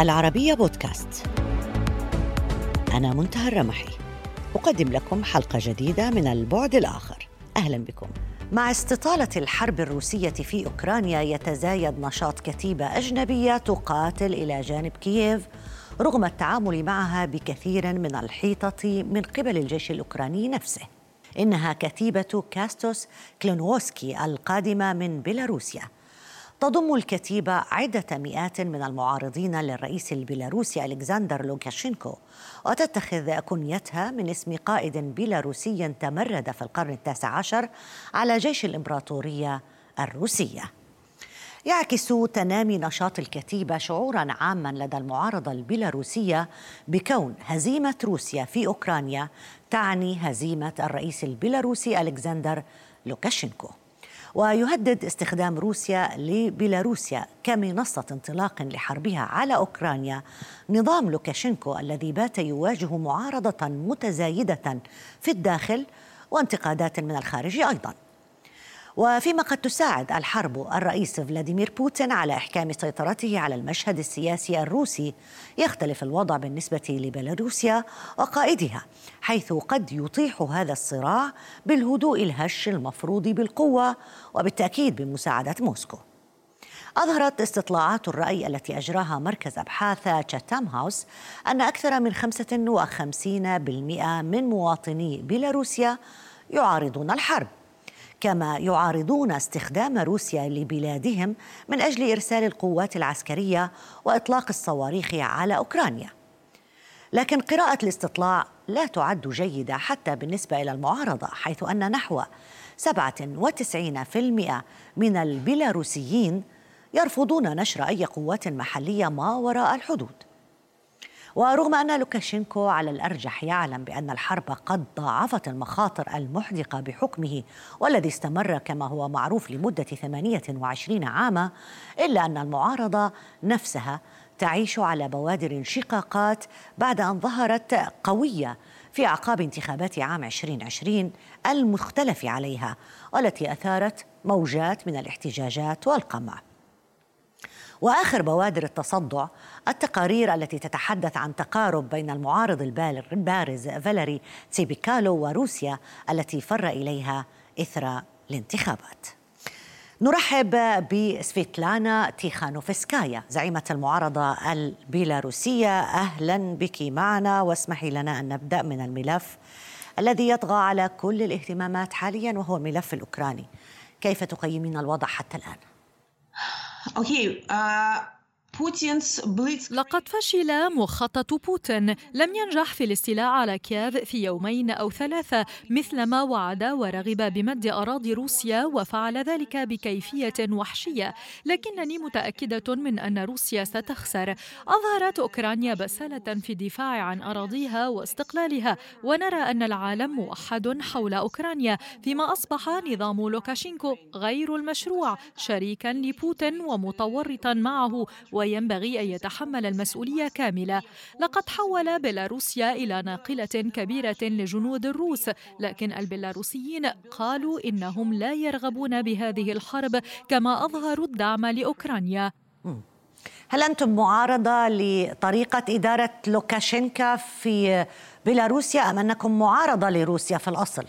العربية بودكاست. أنا منتهى الرمحي، أقدم لكم حلقة جديدة من البعد الآخر. أهلا بكم. مع استطالة الحرب الروسية في أوكرانيا يتزايد نشاط كتيبة أجنبية تقاتل إلى جانب كييف رغم التعامل معها بكثير من الحيطة من قبل الجيش الأوكراني نفسه. إنها كتيبة كاستوس كلونووسكي القادمة من بيلاروسيا. تضم الكتيبة عدة مئات من المعارضين للرئيس البيلاروسي ألكسندر لوكاشينكو، وتتخذ كنيتها من اسم قائد بيلاروسي تمرد في القرن التاسع عشر على جيش الإمبراطورية الروسية. يعكس تنامي نشاط الكتيبة شعوراً عاماً لدى المعارضة البيلاروسية بكون هزيمة روسيا في أوكرانيا تعني هزيمة الرئيس البيلاروسي ألكسندر لوكاشينكو، ويهدد استخدام روسيا لبيلاروسيا كمنصة انطلاق لحربها على أوكرانيا. نظام لوكاشينكو الذي بات يواجه معارضة متزايدة في الداخل وانتقادات من الخارج أيضاً. وفيما قد تساعد الحرب الرئيس فلاديمير بوتين على إحكام سيطرته على المشهد السياسي الروسي، يختلف الوضع بالنسبة لبيلاروسيا وقائدها، حيث قد يطيح هذا الصراع بالهدوء الهش المفروض بالقوة وبالتأكيد بمساعدة موسكو. أظهرت استطلاعات الرأي التي أجراها مركز أبحاث تشاتام هاوس أن أكثر من 55% من مواطني بيلاروسيا يعارضون الحرب، كما يعارضون استخدام روسيا لبلادهم من أجل إرسال القوات العسكرية وإطلاق الصواريخ على أوكرانيا. لكن قراءة الاستطلاع لا تعد جيدة حتى بالنسبة إلى المعارضة، حيث أن نحو 97% من البيلاروسيين يرفضون نشر أي قوات محلية ما وراء الحدود. ورغم أن لوكاشينكو على الأرجح يعلم بأن الحرب قد ضاعفت المخاطر المحدقة بحكمه، والذي استمر كما هو معروف لمدة 28 عاما، إلا أن المعارضة نفسها تعيش على بوادر انشقاقات بعد أن ظهرت قوية في أعقاب انتخابات عام 2020 المختلف عليها، والتي أثارت موجات من الاحتجاجات والقمع. وآخر بوادر التصدع التقارير التي تتحدث عن تقارب بين المعارض البارز فاليري تسيبكالو وروسيا التي فر إليها إثر الانتخابات. نرحب بسفيتلانا تيخانوفسكايا زعيمة المعارضة البيلاروسية. أهلا بك معنا، واسمحي لنا أن نبدأ من الملف الذي يطغى على كل الاهتمامات حاليا وهو الملف الأوكراني. كيف تقيمين الوضع حتى الآن؟ لقد فشل مخطط بوتين، لم ينجح في الاستيلاء على كييف في يومين أو ثلاثة مثلما وعد، ورغب بمد أراضي روسيا وفعل ذلك بكيفية وحشية. لكنني متأكدة من أن روسيا ستخسر. أظهرت أوكرانيا بسالة في الدفاع عن أراضيها واستقلالها، ونرى أن العالم موحد حول أوكرانيا، فيما أصبح نظام لوكاشينكو غير المشروع شريكا لبوتين ومتورطا معه، وينبغي أن يتحمل المسؤولية كاملة. لقد حول بيلاروسيا إلى ناقلة كبيرة لجنود الروس، لكن البيلاروسيين قالوا إنهم لا يرغبون بهذه الحرب كما أظهروا الدعم لأوكرانيا. هل أنتم معارضة لطريقة إدارة لوكاشينكو في بيلاروسيا أم أنكم معارضة لروسيا في الأصل؟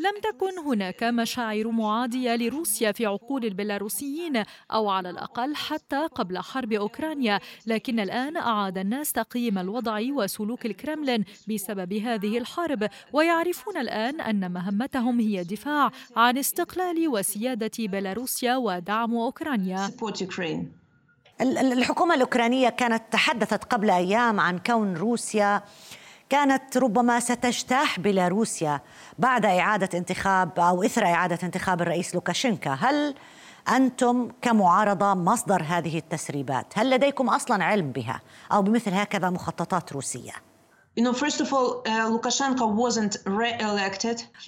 لم تكن هناك مشاعر معادية لروسيا في عقول البيلاروسيين، أو على الأقل حتى قبل حرب أوكرانيا، لكن الآن أعاد الناس تقييم الوضع وسلوك الكرملين بسبب هذه الحرب، ويعرفون الآن أن مهمتهم هي الدفاع عن استقلال وسيادة بيلاروسيا ودعم أوكرانيا. الحكومة الأوكرانية كانت تحدثت قبل أيام عن كون روسيا كانت ربما ستجتاح بيلاروسيا بعد إعادة انتخاب أو إثر إعادة انتخاب الرئيس لوكاشينكو. هل أنتم كمعارضة مصدر هذه التسريبات؟ هل لديكم أصلا علم بها أو بمثل هكذا مخططات روسية؟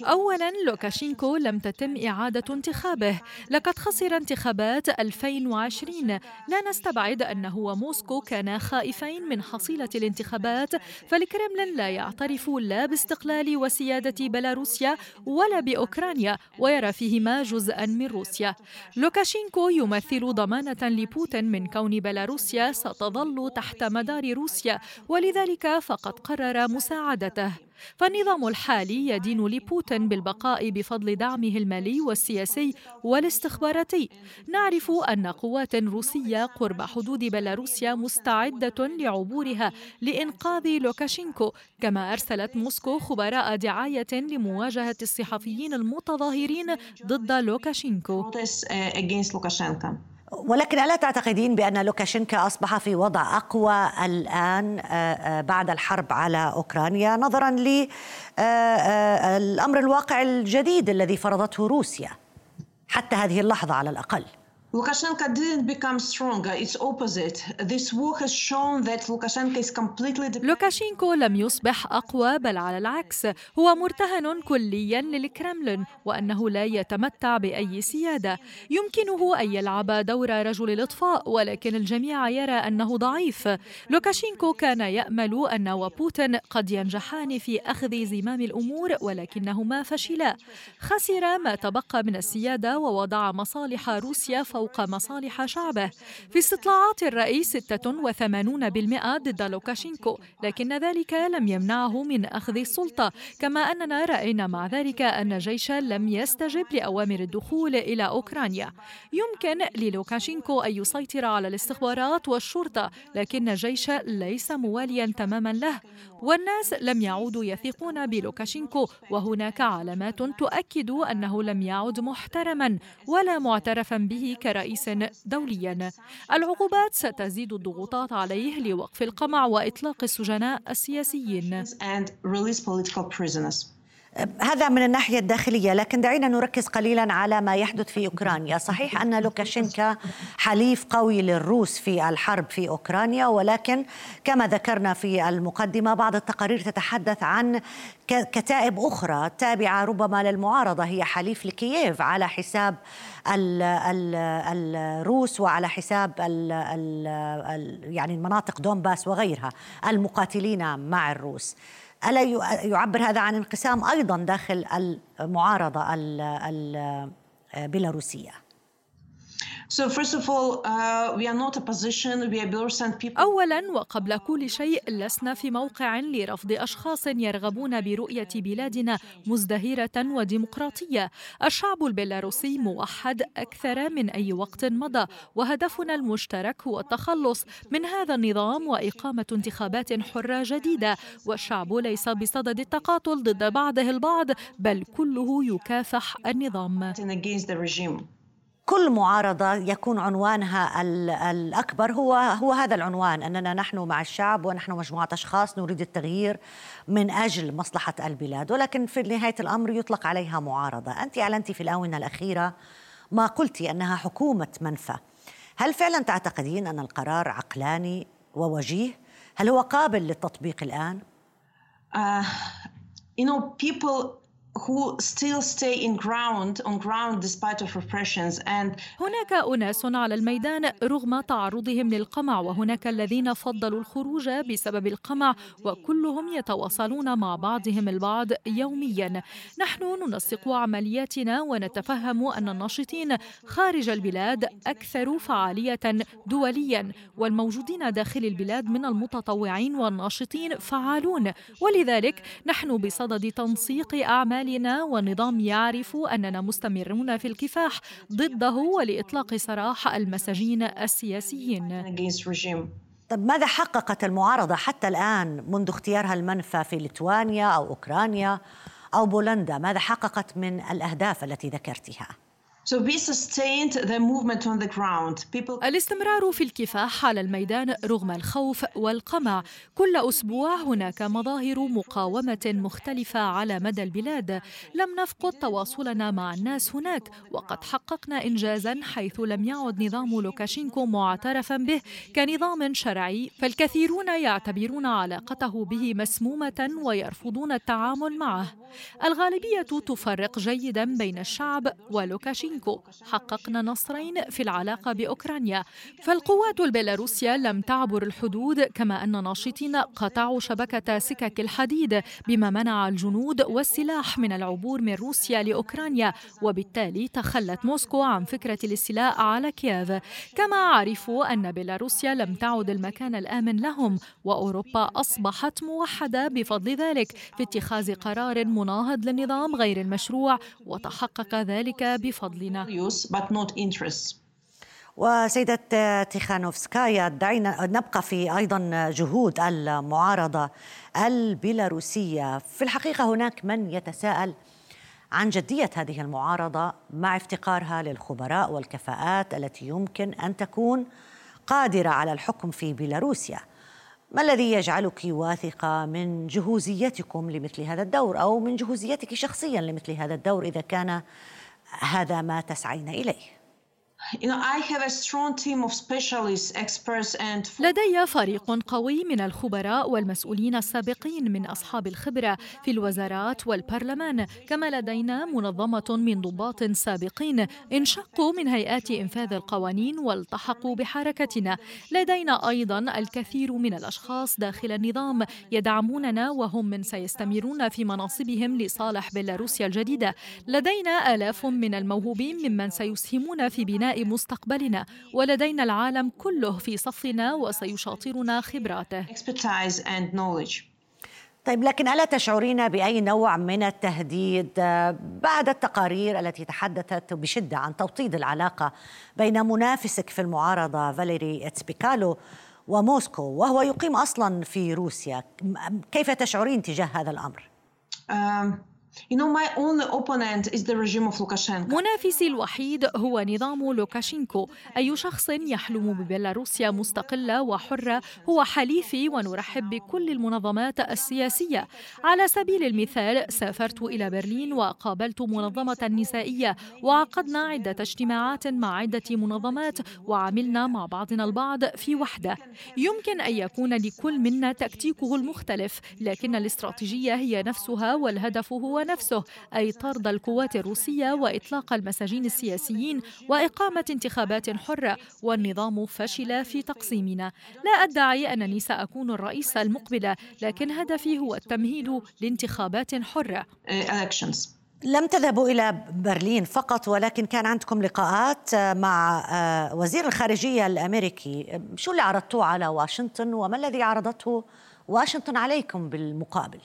أولاً لوكاشينكو لم تتم إعادة انتخابه، لقد خسر انتخابات 2020، لا نستبعد أنه وموسكو كانا خائفين من حصيلة الانتخابات، فالكرملين لا يعترف لا باستقلال وسيادة بيلاروسيا ولا بأوكرانيا ويرى فيهما جزءاً من روسيا. لوكاشينكو يمثل ضمانة لبوتين من كون بيلاروسيا ستظل تحت مدار روسيا، ولذلك فقد قرر مساعدته. فالنظام الحالي يدين لبوتين بالبقاء بفضل دعمه المالي والسياسي والاستخباراتي. نعرف أن قوات روسية قرب حدود بيلاروسيا مستعدة لعبورها لإنقاذ لوكاشينكو، كما أرسلت موسكو خبراء دعاية لمواجهة الصحفيين المتظاهرين ضد لوكاشينكو. ولكن ألا تعتقدين بأن لوكاشينكو أصبح في وضع أقوى الآن بعد الحرب على أوكرانيا، نظراً للأمر الواقع الجديد الذي فرضته روسيا حتى هذه اللحظة على الأقل؟ Lukashenko didn't become stronger. It's opposite. This war has shown that Lukashenko is completely dependent. لوكاشينكو لم يصبح أقوى، بل على العكس هو مرتهن كليا للكرملين، وأنه لا يتمتع بأي سيادة. يمكنه أن يلعب دور رجل الإطفاء، ولكن الجميع يرى أنه ضعيف. لوكاشينكو كان يأمل أن وبوتين قد ينجحان في أخذ زمام الأمور، ولكنهما فشلا. خسر ما تبقى من السيادة ووضع مصالح روسيا فوق مصالح شعبه. في استطلاعات الرأي 86% ضد لوكاشينكو، لكن ذلك لم يمنعه من أخذ السلطة، كما أننا رأينا مع ذلك أن الجيش لم يستجب لأوامر الدخول إلى أوكرانيا. يمكن للوكاشينكو أن يسيطر على الاستخبارات والشرطة، لكن الجيش ليس مواليا تماما له، والناس لم يعودوا يثقون بلوكاشينكو، وهناك علامات تؤكد أنه لم يعد محترما ولا معترفا به كرئيس دوليا. العقوبات ستزيد الضغوطات عليه لوقف القمع وإطلاق السجناء السياسيين. هذا من الناحية الداخلية، لكن دعينا نركز قليلا على ما يحدث في أوكرانيا. صحيح أن لوكاشينكو حليف قوي للروس في الحرب في أوكرانيا، ولكن كما ذكرنا في المقدمة بعض التقارير تتحدث عن كتائب أخرى تابعة ربما للمعارضة هي حليف لكييف على حساب الروس وعلى حساب يعني المناطق دونباس وغيرها المقاتلين مع الروس. ألا يعبر هذا عن انقسام أيضا داخل المعارضة البيلاروسية؟ أولاً وقبل كل شيء، لسنا في موقع لرفض أشخاص يرغبون برؤية بلادنا مزدهرة وديمقراطية. الشعب البيلاروسي موحد أكثر من أي وقت مضى، وهدفنا المشترك هو التخلص من هذا النظام وإقامة انتخابات حرة جديدة. والشعب ليس بصدد التقاتل ضد بعضه البعض، بل كله يكافح النظام. كل معارضة يكون عنوانها الأكبر هو هذا العنوان، أننا نحن مع الشعب ونحن مجموعة أشخاص نريد التغيير من أجل مصلحة البلاد، ولكن في نهاية الأمر يطلق عليها معارضة. أنت أعلنتي في الآونة الأخيرة ما قلتي أنها حكومة منفى. هل فعلا تعتقدين أن القرار عقلاني ووجيه؟ هل هو قابل للتطبيق الآن؟ هناك أناس على الميدان رغم تعرضهم للقمع، وهناك الذين فضلوا الخروج بسبب القمع، وكلهم يتواصلون مع بعضهم البعض يوميا. نحن ننسق عملياتنا ونتفهم أن الناشطين خارج البلاد أكثر فعالية دوليا، والموجودين داخل البلاد من المتطوعين والناشطين فعالون، ولذلك نحن بصدد تنسيق أعمال ونظام يعرف أننا مستمرون في الكفاح ضده ولإطلاق سراح المساجين السياسيين. طب ماذا حققت المعارضة حتى الآن منذ اختيارها المنفى في ليتوانيا أو أوكرانيا أو بولندا؟ ماذا حققت من الأهداف التي ذكرتها؟ الاستمرار في الكفاح على الميدان رغم الخوف والقمع. كل أسبوع هناك مظاهر مقاومة مختلفة على مدى البلاد. لم نفقد تواصلنا مع الناس هناك، وقد حققنا إنجازا حيث لم يعد نظام لوكاشينكو معترفا به كنظام شرعي، فالكثيرون يعتبرون علاقته به مسمومة ويرفضون التعامل معه. الغالبية تفرق جيدا بين الشعب ولوكاشينكو. حققنا نصرين في العلاقة بأوكرانيا، فالقوات البيلاروسية لم تعبر الحدود، كما أن ناشطين قطعوا شبكة سكك الحديد بما منع الجنود والسلاح من العبور من روسيا لأوكرانيا، وبالتالي تخلت موسكو عن فكرة الاستيلاء على كييف. كما عرفوا أن بيلاروسيا لم تعد المكان الآمن لهم، وأوروبا أصبحت موحدة بفضل ذلك في اتخاذ قرار مناهض للنظام غير المشروع، وتحقق ذلك بفضل. وسيدة تيخانوفسكايا، دعينا نبقى في أيضا جهود المعارضة البيلاروسية. في الحقيقة هناك من يتساءل عن جدية هذه المعارضة مع افتقارها للخبراء والكفاءات التي يمكن أن تكون قادرة على الحكم في بيلاروسيا. ما الذي يجعلك واثقة من جهوزيتكم لمثل هذا الدور، أو من جهوزيتك شخصيا لمثل هذا الدور، إذا كان هذا ما تسعين إليه؟ لدي فريق قوي من الخبراء والمسؤولين السابقين من أصحاب الخبرة في الوزارات والبرلمان، كما لدينا منظمة من ضباط سابقين انشقوا من هيئات إنفاذ القوانين والتحقوا بحركتنا. لدينا أيضا الكثير من الأشخاص داخل النظام يدعموننا، وهم من سيستمرون في مناصبهم لصالح بيلاروسيا الجديدة. لدينا آلاف من الموهوبين ممن سيسهمون في بناء مستقبلنا، ولدينا العالم كله في صفنا وسيشاطرنا خبراته. طيب، لكن ألا تشعرين بأي نوع من التهديد بعد التقارير التي تحدثت بشدة عن توطيد العلاقة بين منافسك في المعارضة فاليري تسيبكالو وموسكو، وهو يقيم أصلا في روسيا؟ كيف تشعرين تجاه هذا الأمر؟ منافسي الوحيد هو نظام لوكاشينكو. أي شخص يحلم ببيلاروسيا مستقلة وحرة هو حليفي، ونرحب بكل المنظمات السياسية. على سبيل المثال، سافرت إلى برلين وقابلت منظمة نسائية، وعقدنا عدة اجتماعات مع عدة منظمات، وعملنا مع بعضنا البعض في وحدة. يمكن أن يكون لكل منا تكتيكه المختلف، لكن الاستراتيجية هي نفسها والهدف هو نفسه، أي طرد القوات الروسية وإطلاق المساجين السياسيين وإقامة انتخابات حرة. والنظام فشل في تقسيمنا. لا أدعي أنني سأكون الرئيسة المقبلة، لكن هدفي هو التمهيد لانتخابات حرة. لم تذهبوا إلى برلين فقط، ولكن كان عندكم لقاءات مع وزير الخارجية الأمريكي. شو اللي عرضتوه على واشنطن، وما الذي عرضته واشنطن عليكم بالمقابل؟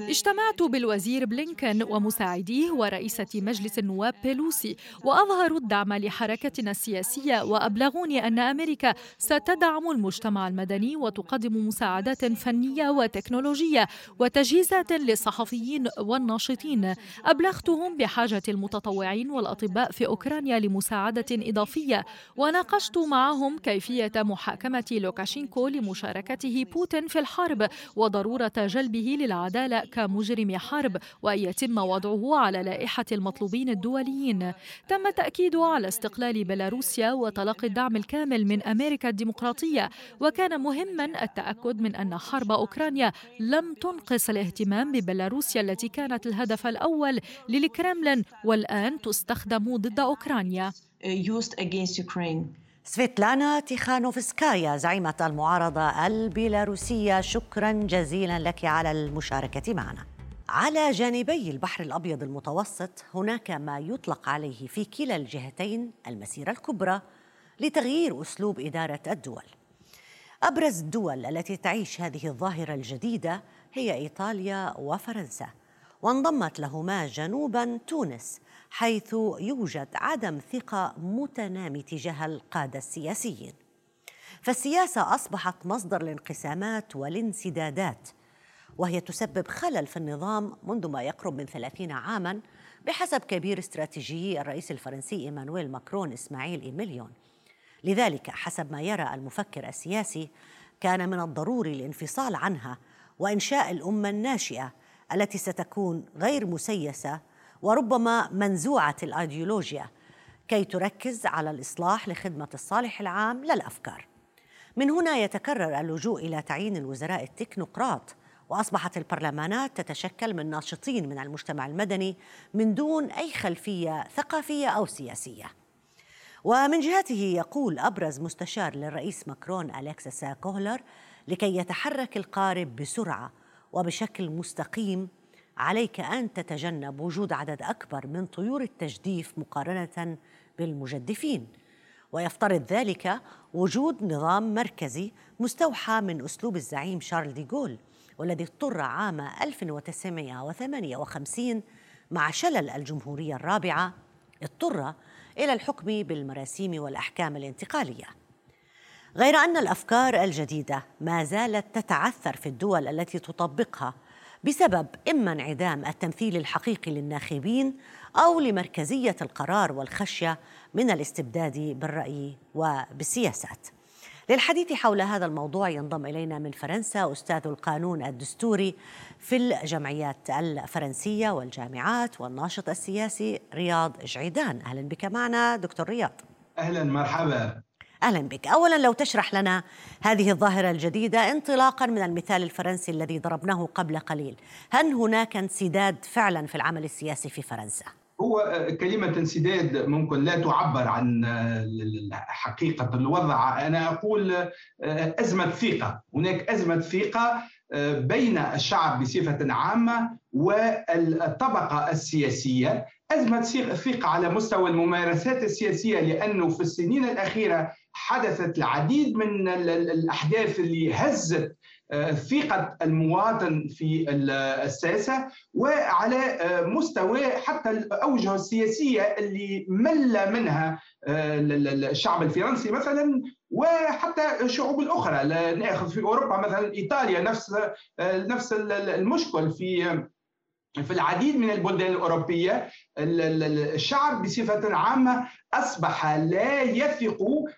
اجتمعت بالوزير بلينكين ومساعديه ورئيسة مجلس النواب بيلوسي، وأظهروا الدعم لحركتنا السياسية، وأبلغوني أن أمريكا ستدعم المجتمع المدني وتقدم مساعدات فنية وتكنولوجية وتجهيزات للصحفيين والناشطين. أبلغتهم بحاجة المتطوعين والأطباء في أوكرانيا لمساعدة إضافية، وناقشت معهم كيفية محاكمة لوكاشينكو لمشاركته بوتين في الحرب، وضرورة جلبه للعدالة كمجرم حرب، وأن يتم وضعه على لائحة المطلوبين الدوليين. تم التأكيد على استقلال بيلاروسيا وتلقي الدعم الكامل من أمريكا الديمقراطية، وكان مهما التأكد من أن حرب أوكرانيا لم تنقص الاهتمام ببيلاروسيا التي كانت الهدف الأول للكرملين، والآن تستخدم ضد أوكرانيا. سفيتلانا تيخانوفسكايا، زعيمة المعارضة البيلاروسية، شكرا جزيلا لك على المشاركة معنا. على جانبي البحر الأبيض المتوسط هناك ما يطلق عليه في كلا الجهتين المسيرة الكبرى لتغيير أسلوب إدارة الدول. أبرز الدول التي تعيش هذه الظاهرة الجديدة هي إيطاليا وفرنسا، وانضمت لهما جنوبا تونس، حيث يوجد عدم ثقة متنامي تجاه القادة السياسيين، فالسياسة أصبحت مصدر الانقسامات والانسدادات، وهي تسبب خلل في النظام منذ ما يقرب من 30 عاما بحسب كبير استراتيجي الرئيس الفرنسي إيمانويل ماكرون إسماعيل إميليون. لذلك حسب ما يرى المفكر السياسي كان من الضروري الانفصال عنها وإنشاء الأمة الناشئة التي ستكون غير مسيسة وربما منزوعة الأيديولوجيا كي تركز على الإصلاح لخدمة الصالح العام لا الأفكار. من هنا يتكرر اللجوء إلى تعيين الوزراء التكنوقراط، وأصبحت البرلمانات تتشكل من ناشطين من المجتمع المدني من دون أي خلفية ثقافية أو سياسية. ومن جهته يقول أبرز مستشار للرئيس ماكرون أليكسا ساكوهلر لكي يتحرك القارب بسرعة وبشكل مستقيم عليك أن تتجنب وجود عدد أكبر من طيور التجديف مقارنة بالمجدفين، ويفترض ذلك وجود نظام مركزي مستوحى من أسلوب الزعيم شارل ديغول، والذي اضطر عام 1958 مع شلل الجمهورية الرابعة اضطر إلى الحكم بالمراسيم والأحكام الانتقالية. غير أن الأفكار الجديدة ما زالت تتعثر في الدول التي تطبقها بسبب إما انعدام التمثيل الحقيقي للناخبين أو لمركزية القرار والخشية من الاستبداد بالرأي وبالسياسات. للحديث حول هذا الموضوع ينضم إلينا من فرنسا أستاذ القانون الدستوري في الجمعيات الفرنسية والجامعات والناشط السياسي رياض جعيدان. أهلا بك معنا دكتور رياض. أهلا مرحبا. أهلا بك. أولا لو تشرح لنا هذه الظاهرة الجديدة انطلاقا من المثال الفرنسي الذي ضربناه قبل قليل، هل هناك انسداد فعلا في العمل السياسي في فرنسا؟ هو كلمة انسداد ممكن لا تعبر عن حقيقة الوضع، أنا أقول أزمة ثقة، هناك أزمة ثقة بين الشعب بصفة عامة والطبقة السياسية، أزمة ثقة على مستوى الممارسات السياسية، لأنه في السنين الأخيرة حدثت العديد من الأحداث اللي هزت ثقة المواطن في السياسة، وعلى مستوى حتى الأوجه السياسية اللي مل منها الشعب الفرنسي مثلا وحتى الشعوب الأخرى. نأخذ في أوروبا مثلا إيطاليا نفس المشكل في العديد من البلدان الأوروبية، الشعب بصفة عامة أصبح لا يثق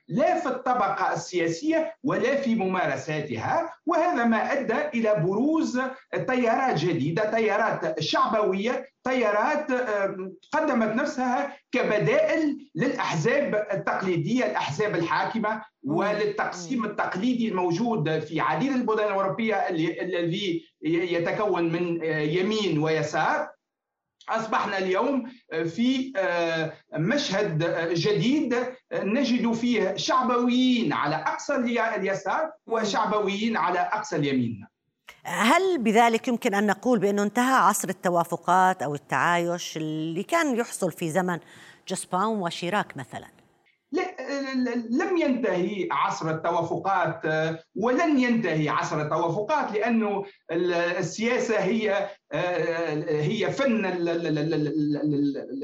لا في الطبقة السياسية ولا في ممارساتها، وهذا ما أدى إلى بروز تيارات جديدة، تيارات شعبوية، تيارات قدمت نفسها كبدائل للأحزاب التقليدية، الأحزاب الحاكمة، وللتقسيم التقليدي الموجود في عديد البلدان الأوروبية الذي يتكون من يمين ويسار. أصبحنا اليوم في مشهد جديد نجد فيه شعبويين على أقصى اليسار وشعبويين على أقصى اليمين. هل بذلك يمكن أن نقول بأنه انتهى عصر التوافقات أو التعايش اللي كان يحصل في زمن جسبان وشيراك مثلاً؟ لم ينتهي عصر التوافقات ولن ينتهي عصر التوافقات، لأنه السياسة هي فن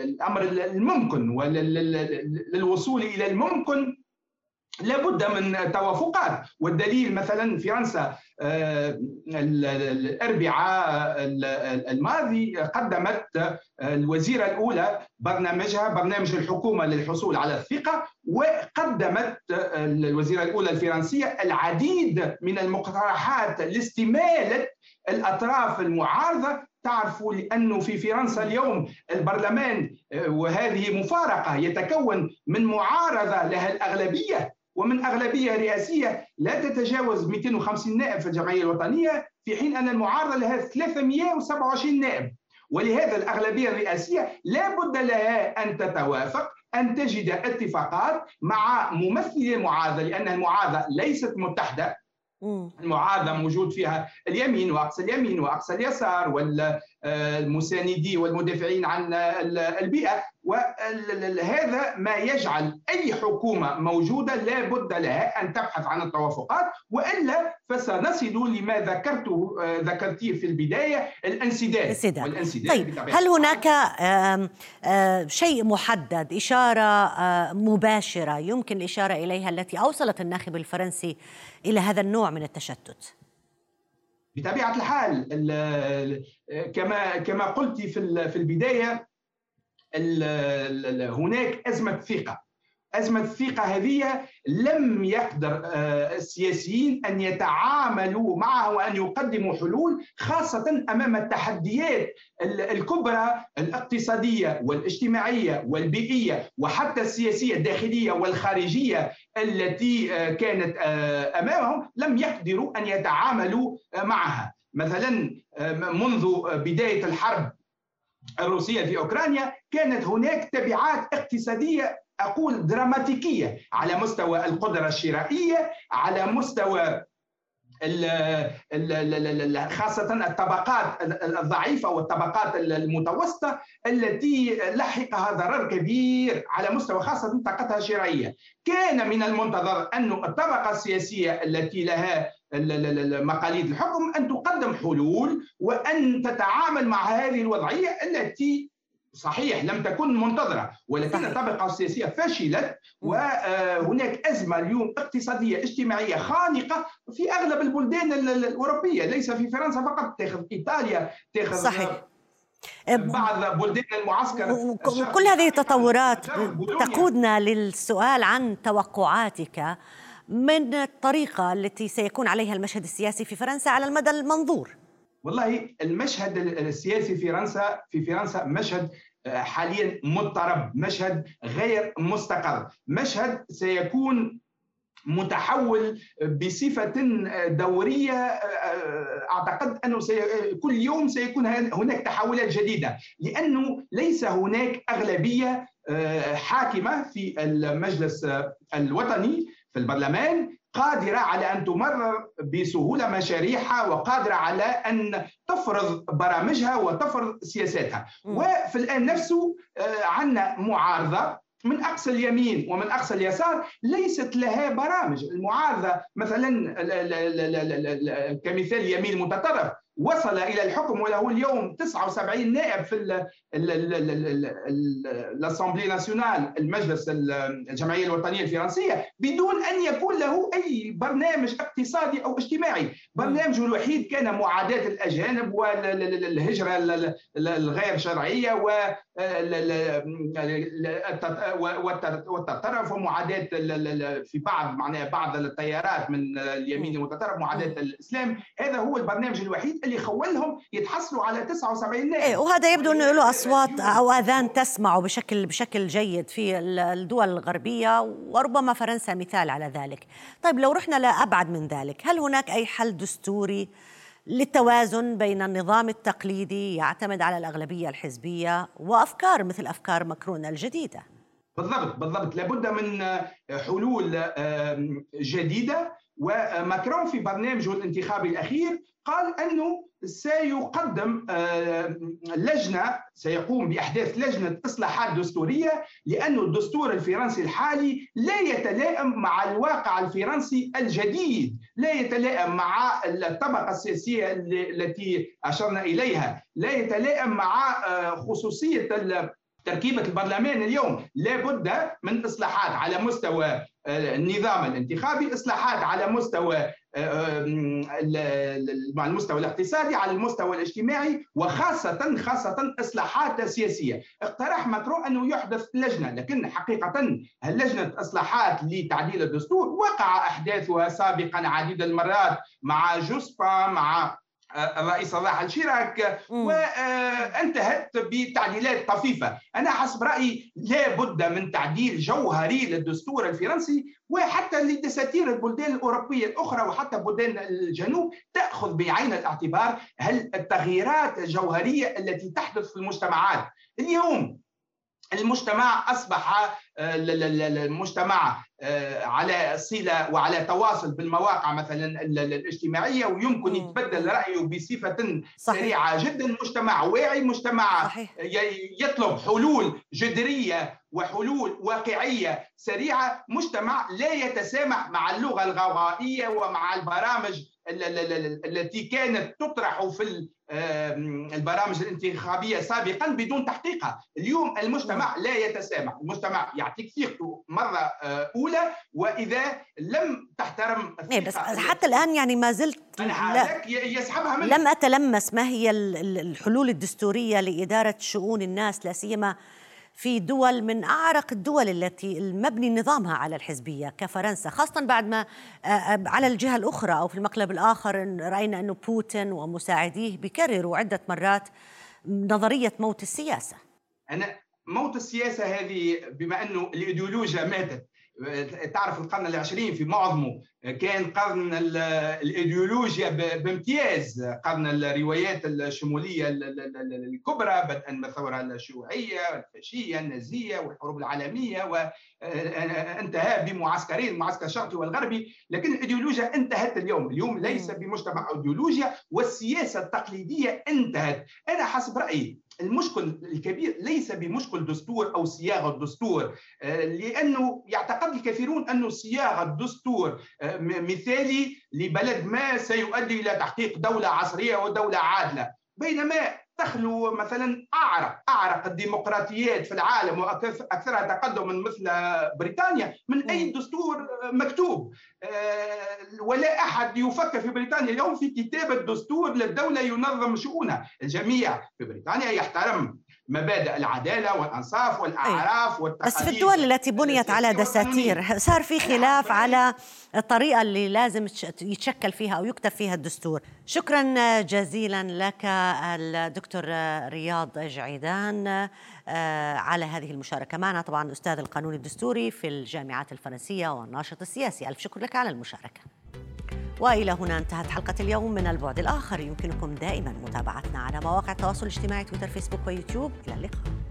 الأمر الممكن، وللوصول إلى الممكن لابد من توافقات. والدليل مثلا فرنسا الأربعاء الماضي قدمت الوزيرة الأولى برنامج الحكومة للحصول على الثقة، وقدمت الوزيرة الأولى الفرنسية العديد من المقترحات لاستمالة الأطراف المعارضة. تعرفوا لأنه في فرنسا اليوم البرلمان، وهذه مفارقة، يتكون من معارضة لها الأغلبية ومن أغلبية رئاسية لا تتجاوز 250 نائب في الجمعية الوطنية، في حين أن المعارضة لها 327 نائب، ولهذا الأغلبية الرئاسية لا بد لها أن تتوافق، أن تجد اتفاقات مع ممثلي المعارضة، لأن المعارضة ليست متحدة، المعارضة موجود فيها اليمين وأقصى اليمين وأقصى اليسار والمساندين والمدافعين عن البيئة، وهذا ما يجعل أي حكومة موجودة لا بد لها أن تبحث عن التوافقات، وإلا فسنصل لما ذكرتيه في البداية، الانسداد. طيب هل هناك شيء محدد، إشارة مباشرة يمكن الإشارة إليها التي أوصلت الناخب الفرنسي إلى هذا النوع من التشتت؟ بطبيعة الحال كما قلت في البداية، هناك أزمة ثقة. أزمة الثقة هذه لم يقدر السياسيين أن يتعاملوا معها وأن يقدموا حلول، خاصة أمام التحديات الكبرى الاقتصادية والاجتماعية والبيئية وحتى السياسية الداخلية والخارجية التي كانت أمامهم، لم يقدروا أن يتعاملوا معها. مثلا منذ بداية الحرب الروسية في أوكرانيا كانت هناك تبعات اقتصادية أقول دراماتيكية على مستوى القدرة الشرائية، على مستوى خاصة الطبقات الضعيفة والطبقات المتوسطة التي لحقها ضرر كبير على مستوى خاصة طاقتها الشرائية. كان من المنتظر أن الطبقة السياسية التي لها مقاليد الحكم أن تقدم حلول وأن تتعامل مع هذه الوضعية التي صحيح لم تكن منتظرة، ولكن الطبقة السياسية فشلت. وهناك أزمة اليوم اقتصادية اجتماعية خانقة في أغلب البلدان الأوروبية، ليس في فرنسا فقط، تأخذ إيطاليا، تأخذ صحيح بعض بلدان المعسكر. وكل هذه التطورات تقودنا للسؤال عن توقعاتك من الطريقة التي سيكون عليها المشهد السياسي في فرنسا على المدى المنظور. والله المشهد السياسي في فرنسا مشهد حاليا مضطرب، مشهد غير مستقر، مشهد سيكون متحول بصفة دورية. أعتقد أنه كل يوم سيكون هناك تحولات جديدة، لأنه ليس هناك أغلبية حاكمة في المجلس الوطني في البرلمان قادرة على أن تمرر بسهولة مشاريعها وقادرة على أن تفرض برامجها وتفرض سياساتها. وفي الآن نفسه عندنا معارضة من أقصى اليمين ومن أقصى اليسار ليست لها برامج. المعارضة مثلا كمثال اليمين المتطرف وصل إلى الحكم وله اليوم 79 نائب في الأسامبلي ناسيونال، المجلس الجمعية الوطنية الفرنسية، بدون أن يكون له أي برنامج اقتصادي أو اجتماعي. برنامجه الوحيد كان معاداة الأجانب والهجرة الغير شرعية والتطرف ومعاداة في بعض التيارات من اليمين المتطرف، معاداة الإسلام. هذا هو البرنامج الوحيد اللي خولهم يتحصلوا على 79 نائب. وهذا يبدو أنه له أصوات أو آذان تسمع بشكل جيد في الدول الغربية، وربما فرنسا مثال على ذلك. طيب لو رحنا لأبعد من ذلك، هل هناك أي حل دستوري للتوازن بين النظام التقليدي يعتمد على الأغلبية الحزبية وأفكار مثل أفكار ماكرون الجديدة؟ بالضبط، لابد من حلول جديدة. وماكرون في برنامجه الانتخابي الأخير قال أنه سيقدم لجنة، سيقوم بإحداث لجنة إصلاحات دستورية، لأن الدستور الفرنسي الحالي لا يتلائم مع الواقع الفرنسي الجديد، لا يتلائم مع الطبقة السياسية التي أشرنا إليها، لا يتلائم مع خصوصية تركيبة البرلمان اليوم. لا بد من إصلاحات على مستوى النظام الانتخابي، إصلاحات على مستوى الاقتصادي، على المستوى الاجتماعي، وخاصة إصلاحات سياسية. اقترح ماكرون أنه يحدث لجنة، لكن حقيقة لجنة إصلاحات لتعديل الدستور وقع أحداثها سابقا عديد المرات مع جوسبا، مع الرئيس صلاح الشراك، وانتهت بتعديلات طفيفة. أنا حسب رأيي لا بد من تعديل جوهري للدستور الفرنسي، وحتى لدساتير البلدان الأوروبية الأخرى وحتى بلدان الجنوب تأخذ بعين الاعتبار هل التغييرات الجوهرية التي تحدث في المجتمعات. اليوم المجتمع أصبح المجتمع على صلة وعلى تواصل بالمواقع مثلا الاجتماعية، ويمكن يتبدل رأيه بصفة سريعة جدا. مجتمع واعي، مجتمع يطلب حلول جذرية وحلول واقعية سريعة، مجتمع لا يتسامح مع اللغة الغوغائية ومع البرامج التي كانت تطرح في البرامج الانتخابية سابقا بدون تحقيقها. اليوم المجتمع لا يتسامح، المجتمع يعطيك ثقته مرة أولى، وإذا لم تحترم بس حتى الآن يعني ما زلت يسحبها منك. لم أتلمس ما هي الحلول الدستورية لإدارة شؤون الناس، لا سيما في دول من أعرق الدول التي المبني نظامها على الحزبية كفرنسا، خاصة بعد ما على الجهة الأخرى أو في المقلب الآخر رأينا أنه بوتين ومساعديه بيكرروا عدة مرات نظرية موت السياسة. أنا موت السياسة هذه بما أنه الإيديولوجيا ماتت، تعرف القرن العشرين في معظمه كان قرن الإيديولوجيا بامتياز، قرن الروايات الشمولية الكبرى بدءا من الثورة الشيوعية والفاشية النازية والحروب العالمية، وانتهى بمعسكرين، المعسكر الشرقي والغربي. لكن الإيديولوجيا انتهت اليوم، اليوم ليس بمجتمع إيديولوجيا، والسياسة التقليدية انتهت. أنا حسب رأيي المشكل الكبير ليس بمشكل دستور أو صياغة دستور، لأنه يعتقد الكثيرون أن صياغة دستور مثالي لبلد ما سيؤدي إلى تحقيق دولة عصرية ودولة عادلة، بينما تخلو مثلا أعرق الديمقراطيات في العالم وأكثرها تقدما مثل بريطانيا من أي دستور مكتوب. ولا أحد يفكر في بريطانيا اليوم في كتابة دستور للدولة ينظم شؤونها. الجميع في بريطانيا يحترم مبادئ العدالة والأنصاف والأعراف والتقاليد. بس في الدول التي بنيت على دساتير صار في خلاف على الطريقة اللي لازم يتشكل فيها أو يكتب فيها الدستور. شكرا جزيلا لك الدكتور رياض جعيدان على هذه المشاركة معنا، طبعا أستاذ القانون الدستوري في الجامعات الفرنسية والناشط السياسي. ألف شكر لك على المشاركة. وإلى هنا انتهت حلقة اليوم من البعد الآخر. يمكنكم دائما متابعتنا على مواقع التواصل الاجتماعي تويتر، فيسبوك، ويوتيوب. إلى اللقاء.